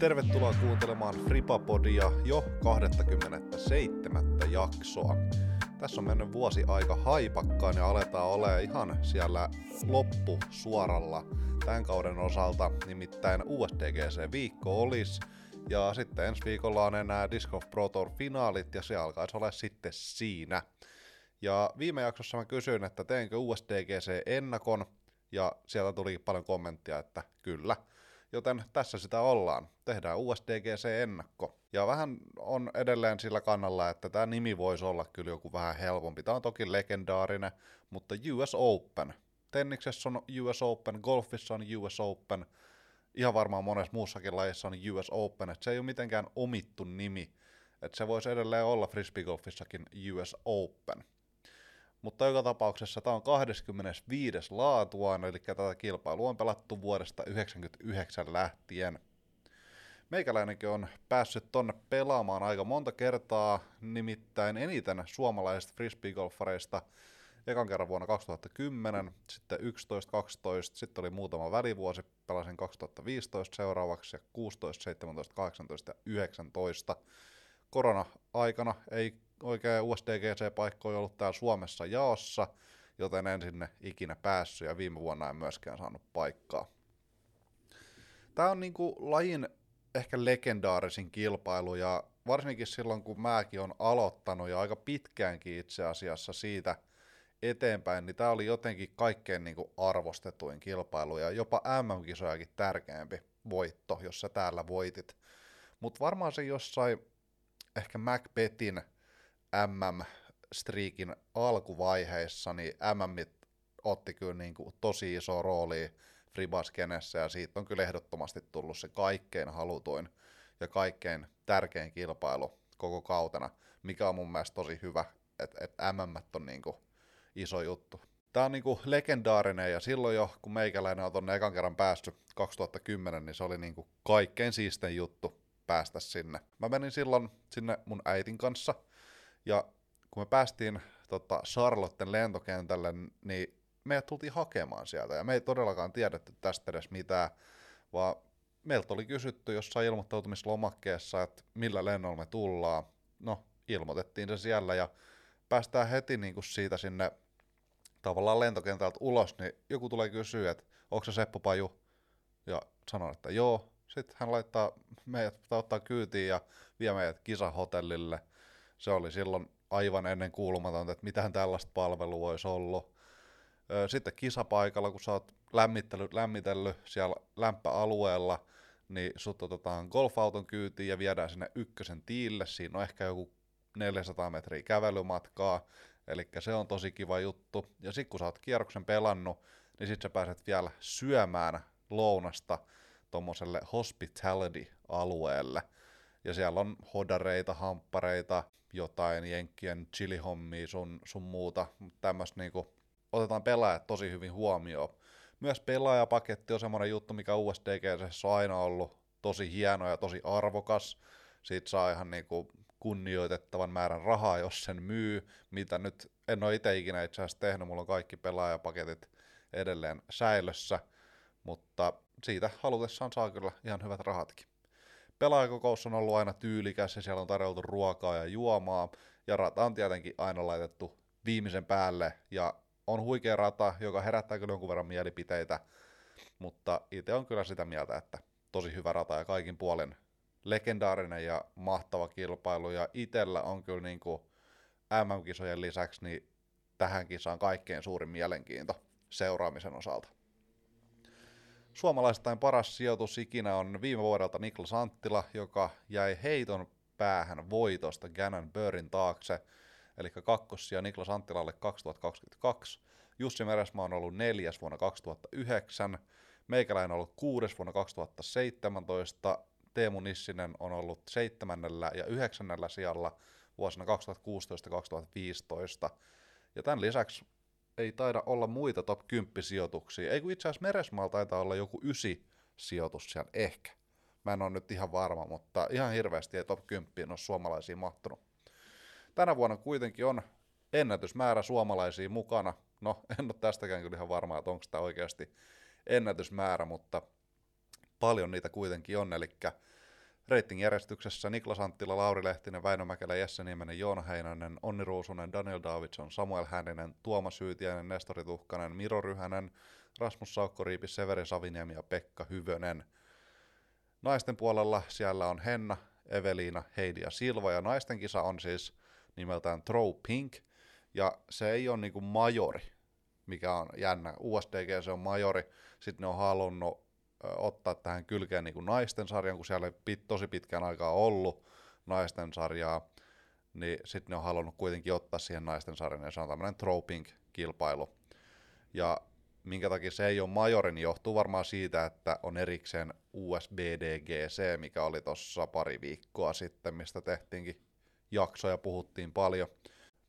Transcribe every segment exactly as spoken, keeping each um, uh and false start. Tervetuloa kuuntelemaan FribaPodia jo kaksikymmentäseitsemän jaksoa. Tässä on mennyt vuosi aika haipakkaan ja aletaan olemaan ihan siellä loppusuoralla tämän kauden osalta. Nimittäin U S D G C-viikko olisi ja sitten ensi viikolla on enää Disc of Pro Tour -finaalit ja se alkaisi olla sitten siinä. Ja viime jaksossa mä kysyin, että teenkö U S D G C-ennakon ja sieltä tuli paljon kommenttia, että kyllä. Joten tässä sitä ollaan. Tehdään U S D G C-ennakko. Ja vähän on edelleen sillä kannalla, että tämä nimi voisi olla kyllä joku vähän helpompi. Tämä on toki legendaarinen, mutta U S Open. Tenniksessä on U S Open, golfissa on U S Open, ihan varmaan monessa muussakin lajissa on U S Open. Et se ei ole mitenkään omittu nimi. Et se voisi edelleen olla frisbeegolfissakin U S Open. Mutta joka tapauksessa tämä on kaksikymmentäviisi laatuaan, eli tätä kilpailua on pelattu vuodesta yhdeksänkymmentäyhdeksän lähtien. Meikäläinenkin on päässyt tonne pelaamaan aika monta kertaa, nimittäin eniten suomalaisista frisbeegolfareista ekan kerran vuonna kaksituhattakymmenen, sitten yksitoista kaksitoista, sitten oli muutama välivuosi, pelasin kaksituhattaviisitoista seuraavaksi ja kuusitoista, seitsemäntoista, kahdeksantoista ja yhdeksäntoista. Korona-aikana ei oikein U S D G C-paikkoja ollut täällä Suomessa jaossa, joten en sinne ikinä päässyt ja viime vuonna en myöskään saanut paikkaa. Tää on niinku lajin ehkä legendaarisin kilpailu ja varsinkin silloin kun mäkin on aloittanut ja aika pitkäänkin itse asiassa siitä eteenpäin, niin tää oli jotenkin kaikkein niinku arvostetuin kilpailu ja jopa M M-kisojakin tärkeämpi voitto, jos sä täällä voitit. Mut varmaan se jossain ehkä Macbethin M M-striikin alkuvaiheessa, niin M M:t otti kyllä niin kuin tosi iso rooli FribaSkenessä ja siitä on kyllä ehdottomasti tullut se kaikkein halutuin ja kaikkein tärkein kilpailu koko kautena, mikä on mun mielestä tosi hyvä, että et M M:t on niin kuin iso juttu. Tää on niin kuin legendaarinen ja silloin jo kun meikäläinen on tonne ekan kerran päässyt kaksituhattakymmenen, niin se oli niin kuin kaikkein siistein juttu päästä sinne. Mä menin silloin sinne mun äitin kanssa. Ja kun me päästiin tota, Charlotten lentokentälle, niin meidät tultiin hakemaan sieltä, ja me ei todellakaan tiedetty tästä edes mitään, vaan meiltä oli kysytty jossain ilmoittautumislomakkeessa, että millä lennolla me tullaan. No, ilmoitettiin se siellä, ja päästään heti niin kuin siitä sinne tavallaan lentokentältä ulos, niin joku tulee kysyä, että onko se Seppo Paju, ja sanon, että joo. Sitten hän laittaa meidät, ottaa kyytiin ja vie meidät kisahotellille. Se oli silloin aivan ennen kuulumatonta, että mitähän tällaista palvelua olisi ollut. Sitten kisapaikalla, kun sä oot lämmittelyt lämmitellyt siellä lämpöalueella, niin sut otetaan golfauton kyytiin ja viedään sinne ykkösen tiille. Siinä on ehkä joku neljäsataa metriä kävelymatkaa, eli se on tosi kiva juttu. Ja sit kun sä oot kierroksen pelannut, niin sit sä pääset vielä syömään lounasta tommoselle hospitality-alueelle. Ja siellä on hodareita, hamppareita, jotain jenkkien chilihommia sun, sun muuta, mutta tämmöistä niinku otetaan pelaajat tosi hyvin huomioon. Myös pelaajapaketti on semmoinen juttu, mikä U S D G C:ssä on aina ollut tosi hieno ja tosi arvokas. Siitä saa ihan niinku kunnioitettavan määrän rahaa, jos sen myy, mitä nyt en ole itse ikinä itse asiassa tehnyt, mulla on kaikki pelaajapaketit edelleen säilössä, mutta siitä halutessaan saa kyllä ihan hyvät rahatkin. Pelaajakokous on ollut aina tyylikäs ja siellä on tarjoltu ruokaa ja juomaa ja rata on tietenkin aina laitettu viimeisen päälle ja on huikea rata, joka herättää kyllä jonkun verran mielipiteitä, mutta itse on kyllä sitä mieltä, että tosi hyvä rata ja kaikin puolin legendaarinen ja mahtava kilpailu ja itsellä on kyllä niin kuin M M-kisojen lisäksi niin tähän kisaan kaikkein suurin mielenkiinto seuraamisen osalta. Suomalaisittain paras sijoitus ikinä on viime vuodelta Niklas Anttila, joka jäi heiton päähän voitosta Gannon Burgin taakse, eli kakkossija Niklas Anttilalle kaksituhattakaksikymmentäkaksi. Jussi Meresma on ollut neljäs vuonna kaksituhattayhdeksän, meikäläinen on ollut kuudes vuonna kaksituhattaseitsemäntoista, Teemu Nissinen on ollut seitsemännellä ja yhdeksännellä sijalla vuosina kaksituhattakuusitoista kaksituhattaviisitoista, ja tämän lisäksi ei taida olla muita top kymmenen sijoituksia. Ei kun itse asiassa Meresmaalla taitaa olla joku ysi sijoitus siellä ehkä. Mä en ole nyt ihan varma, mutta ihan hirveästi ei top kymmenen ole suomalaisia mahtunut. Tänä vuonna kuitenkin on ennätysmäärä suomalaisia mukana. No, en ole tästäkään kyllä ihan varma, että onko tämä oikeasti ennätysmäärä, mutta paljon niitä kuitenkin on. Eli Ratingjärjestyksessä Niklas Anttila, Lauri Lehtinen, Väinö Mäkele, Jesse Niemenen, Joona Heinonen, Onni Ruusunen, Daniel Davidsson, Samuel Häninen, Tuomas Hyytiäinen, Nestori Tuhkanen, Miro Ryhänen, Rasmus Saukko Riipi, Severi Saviniem ja Pekka Hyvönen. Naisten puolella siellä on Henna, Eveliina, Heidi ja Silva, ja naisten kisa on siis nimeltään Throw Pink, ja se ei ole niinku majori, mikä on jännä. U S D G C on majori, sitten ne on halunnut ottaa tähän kylkeen niin kuin naisten sarjan, kun siellä ei tosi pitkään aikaa ollut naisten sarjaa, niin sitten ne on halunnut kuitenkin ottaa siihen naisten sarjan, ja se on tämmöinen Throw Pink-kilpailu. Ja minkä takia se ei ole majori, niin johtuu varmaan siitä, että on erikseen U S B D G C, mikä oli tuossa pari viikkoa sitten, mistä tehtiinkin jaksoja, puhuttiin paljon.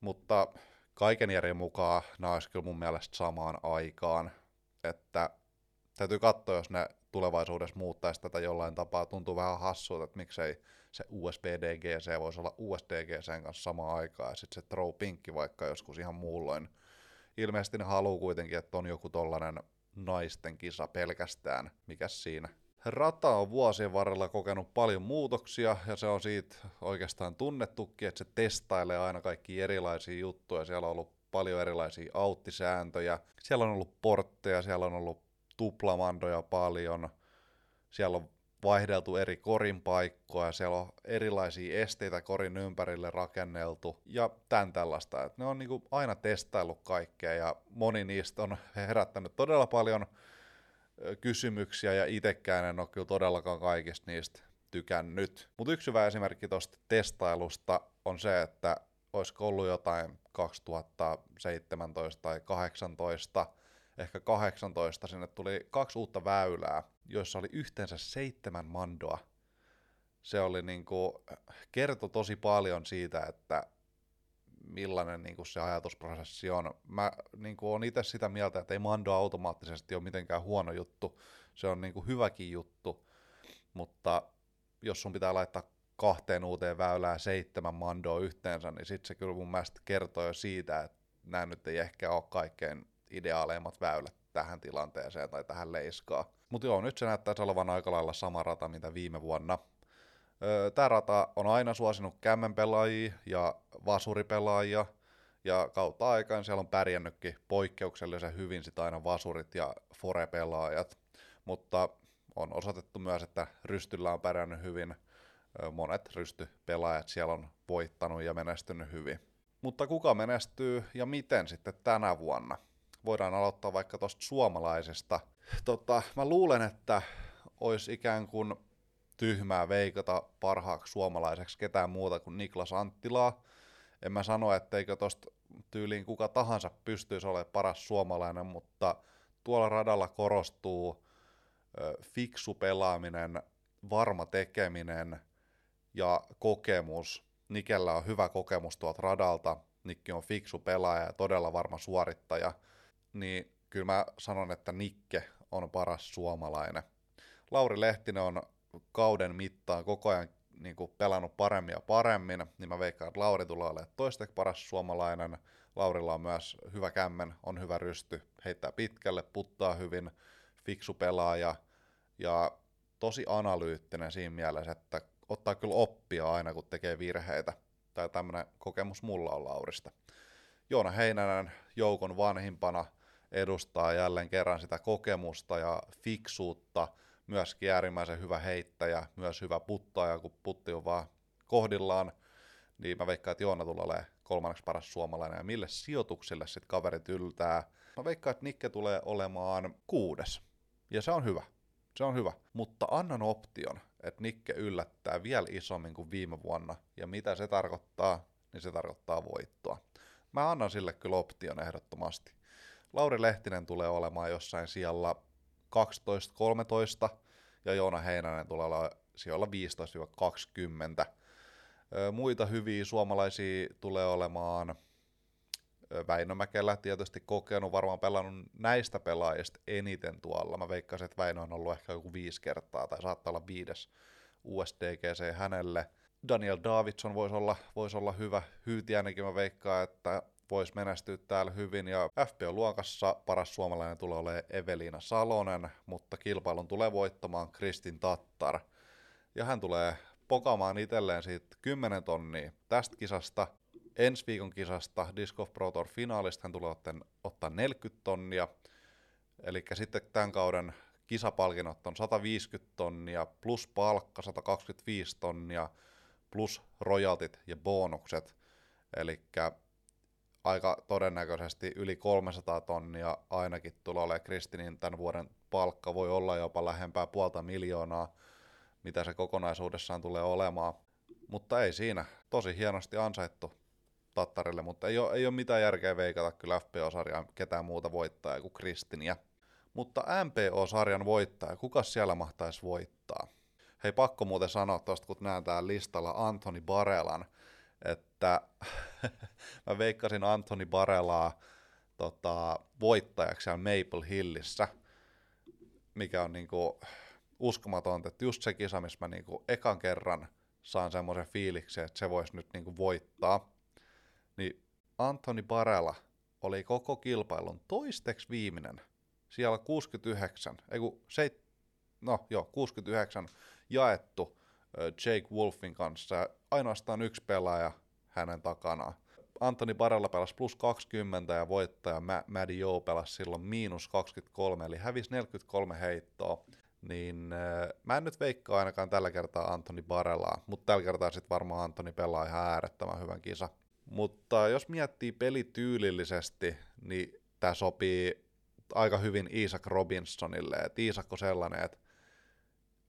Mutta kaiken järjen mukaan nämä olisi kyllä mun mielestä samaan aikaan, että täytyy katsoa, jos ne tulevaisuudessa muuttaisi tätä jollain tapaa. Tuntuu vähän hassulta, että miksei se U S B D G C voisi olla U S D G C:n kanssa samaan aikaan, ja sitten se Throw Pink vaikka joskus ihan muulloin. Ilmeisesti ne haluaa kuitenkin, että on joku tollainen naisten kisa pelkästään. Mikäs siinä? Rata on vuosien varrella kokenut paljon muutoksia, ja se on siitä oikeastaan tunnettukin, että se testailee aina kaikki erilaisia juttuja. Siellä on ollut paljon erilaisia auttisääntöjä, siellä on ollut portteja, siellä on ollut tuplamandoja paljon, siellä on vaihdeltu eri korin paikkoja, siellä on erilaisia esteitä korin ympärille rakenneltu ja tämän tällaista. Et ne on niinku aina testaillut kaikkea, ja moni niistä on herättänyt todella paljon kysymyksiä, ja itsekään en ole kyllä todellakaan kaikista niistä tykännyt. Mutta yksi hyvä esimerkki tuosta testailusta on se, että olisiko ollut jotain kaksituhattaseitsemäntoista tai kahdeksantoista, ehkä kahdeksantoista, sinne tuli kaksi uutta väylää, joissa oli yhteensä seitsemän mandoa. Se oli niinku, kertoi tosi paljon siitä, että millainen niinku se ajatusprosessi on. Mä niinku on itse sitä mieltä, että ei mando automaattisesti ole mitenkään huono juttu. Se on niinku hyväkin juttu, mutta jos sun pitää laittaa kahteen uuteen väylään seitsemän mandoa yhteensä, niin sit se kyllä mun mielestä kertoo jo siitä, että nää nyt ei ehkä ole kaikkein ideaaleimmat väylät tähän tilanteeseen tai tähän leiskaan. Mutta joo, nyt se näyttäisi olevan aika lailla sama rata, mitä viime vuonna. Öö, Tämä rata on aina suosinut kämmenpelaajia ja vasuripelaajia, ja kautta aikaan siellä on pärjännytkin poikkeuksellisen hyvin sit aina vasurit ja forepelaajat, mutta on osoitettu myös, että rystyllä on pärjännyt hyvin. Öö, monet rystypelaajat siellä on voittanut ja menestynyt hyvin. Mutta kuka menestyy ja miten sitten tänä vuonna? Voidaan aloittaa vaikka tuosta suomalaisesta. Tota, mä luulen, että olisi ikään kuin tyhmää veikata parhaaksi suomalaiseksi ketään muuta kuin Niklas Anttilaa. En mä sano, etteikö tuosta tyyliin kuka tahansa pystyisi olemaan paras suomalainen, mutta tuolla radalla korostuu ö, fiksu pelaaminen, varma tekeminen ja kokemus. Nikellä on hyvä kokemus tuolta radalta. Nikki on fiksu pelaaja ja todella varma suorittaja. Niin kyllä mä sanon, että Nikke on paras suomalainen. Lauri Lehtinen on kauden mittaan koko ajan niin kuin pelannut paremmin ja paremmin, niin mä veikkaan, että Lauri tulee olemaan toisteksi paras suomalainen. Laurilla on myös hyvä kämmen, on hyvä rysty, heittää pitkälle, puttaa hyvin, fiksu pelaaja ja tosi analyyttinen siinä mielessä, että ottaa kyllä oppia aina, kun tekee virheitä. Tai tämmöinen kokemus mulla on Laurista. Joona Heinonen joukon vanhimpana edustaa jälleen kerran sitä kokemusta ja fiksuutta, myöskin äärimmäisen hyvä heittäjä, myös hyvä puttaaja, kun putti on vaan kohdillaan, niin mä veikkaan, että Joona tulee olemaan kolmanneksi paras suomalainen, ja mille sijoituksille sit kaverit yltää. Mä veikkaan, että Nikke tulee olemaan kuudes, ja se on hyvä, se on hyvä, mutta annan option, että Nikke yllättää vielä isommin kuin viime vuonna, ja mitä se tarkoittaa, niin se tarkoittaa voittoa. Mä annan sille kyllä option ehdottomasti. Lauri Lehtinen tulee olemaan jossain sijalla kaksitoista kolmetoista ja Joona Heinonen tulee olemaan sijalla viisitoista kaksikymmentä. Muita hyviä suomalaisia tulee olemaan Väinö Mäkelä, tietysti kokenut, varmaan pelannut näistä pelaajista eniten tuolla. Mä veikkasin, että Väinö on ollut ehkä joku viisi kertaa tai saattaa olla viides U S D G C hänelle. Daniel Davidsson voisi olla, vois olla hyvä. Hyytiäinenkin mä veikkaan, että voisi menestyä täällä hyvin. Ja F P O-luokassa paras suomalainen tulee olemaan Eveliina Salonen, mutta kilpailun tulee voittamaan Kristin Tattar. Ja hän tulee pokamaan itselleen siitä kymmenen tonnia tästä kisasta. Ensi viikon kisasta Disc of Pro Tour -finaalista hän tulee ottaa neljäkymmentä tonnia. Eli sitten tämän kauden kisapalkinnot on sataviisikymmentä tonnia, plus palkka satakaksikymmentäviisi tonnia, plus rojaltit ja bonukset. Eli aika todennäköisesti yli kolmesataa tonnia ainakin tulee olemaan Kristinin tämän vuoden palkka. Voi olla jopa lähempää puolta miljoonaa, mitä se kokonaisuudessaan tulee olemaan. Mutta ei siinä. Tosi hienosti ansaittu Tattarille, mutta ei ole, ei ole mitään järkeä veikata kyllä F P O-sarjaan ketään muuta voittajaa kuin Kristiniä. Mutta M P O-sarjan voittaja, kuka siellä mahtaisi voittaa? Hei, pakko muuten sanoa tuosta, kun näen täällä listalla Anthony Barelan, että mä veikkasin Anthony Barelaa tota, voittajaksi siellä Maple Hillissä, mikä on niinku uskomatonta, että just se kisa, missä mä niinku ekan kerran saan semmoisen fiiliksen, että se voisi nyt niinku voittaa, niin Anthony Barela oli koko kilpailun toisteksi viimeinen, siellä kuusikymmentäyhdeksän, ei kun, se, no joo, kuusikymmentäyhdeksän jaettu Jake Wolfin kanssa, ainoastaan yksi pelaaja hänen takanaan. Anthony Barela pelasi plus kaksikymmentä ja voittaja Maddie O pelasi silloin miinus kaksikymmentäkolme, eli hävisi neljäkymmentäkolme heittoa. Niin mä en nyt veikkaa ainakaan tällä kertaa Anthony Barelaa, mutta tällä kertaa sitten varmaan Anthony pelaa ihan äärettömän hyvän kisa. Mutta jos miettii pelityylillisesti, niin tämä sopii aika hyvin Isaac Robinsonille. Et Isaac on sellainen, että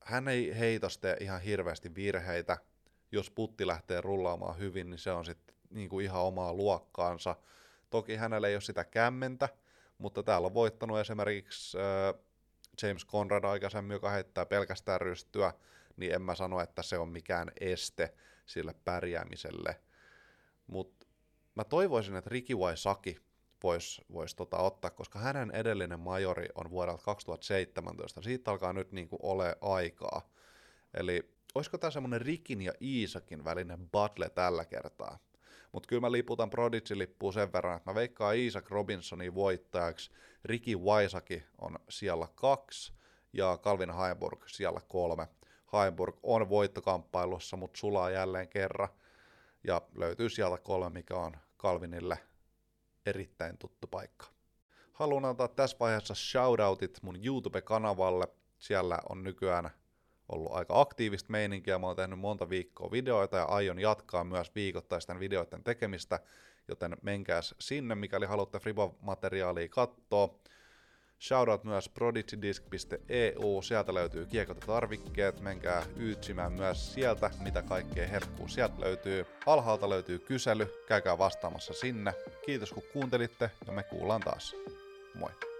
hän ei heitosta ihan hirveästi virheitä. Jos putti lähtee rullaamaan hyvin, niin se on sitten niinku ihan omaa luokkaansa. Toki hänellä ei ole sitä kämmentä, mutta täällä on voittanut esimerkiksi äh, James Conrad aikaisemmin, joka heittää pelkästään rystyä, niin en mä sano, että se on mikään este sille pärjäämiselle. Mutta mä toivoisin, että Ricky Wysocki voisi vois tota ottaa, koska hänen edellinen majori on vuodelta kaksituhattaseitsemäntoista. Siitä alkaa nyt niinku ole aikaa. Eli olisiko tämä semmoinen Rikin ja Isaacin välinen battle tällä kertaa? Mutta kyllä mä liputan Prodigy-lippuun sen verran, että mä veikkaan Isaac Robinsonin voittajaksi. Ricky Wysocki on siellä kaksi ja Calvin Hainburg siellä kolme. Hainburg on voittokamppailussa, mutta sulaa jälleen kerran. Ja löytyy sieltä kolme, mikä on Calvinille erittäin tuttu paikka. Haluan antaa tässä vaiheessa shoutoutit mun YouTube-kanavalle. Siellä on nykyään ollut aika aktiivista meininkiä, mä oon tehnyt monta viikkoa videoita ja aion jatkaa myös viikoittaisten videoiden tekemistä, joten menkääs sinne, mikäli haluatte Friba-materiaalia katsoa. Shoutout myös prodigy disc piste e u, sieltä löytyy kiekotarvikkeet, menkää yytsimään myös sieltä, mitä kaikkea herkkuu sieltä löytyy. Alhaalta löytyy kysely, käykää vastaamassa sinne. Kiitos kun kuuntelitte ja me kuullaan taas. Moi!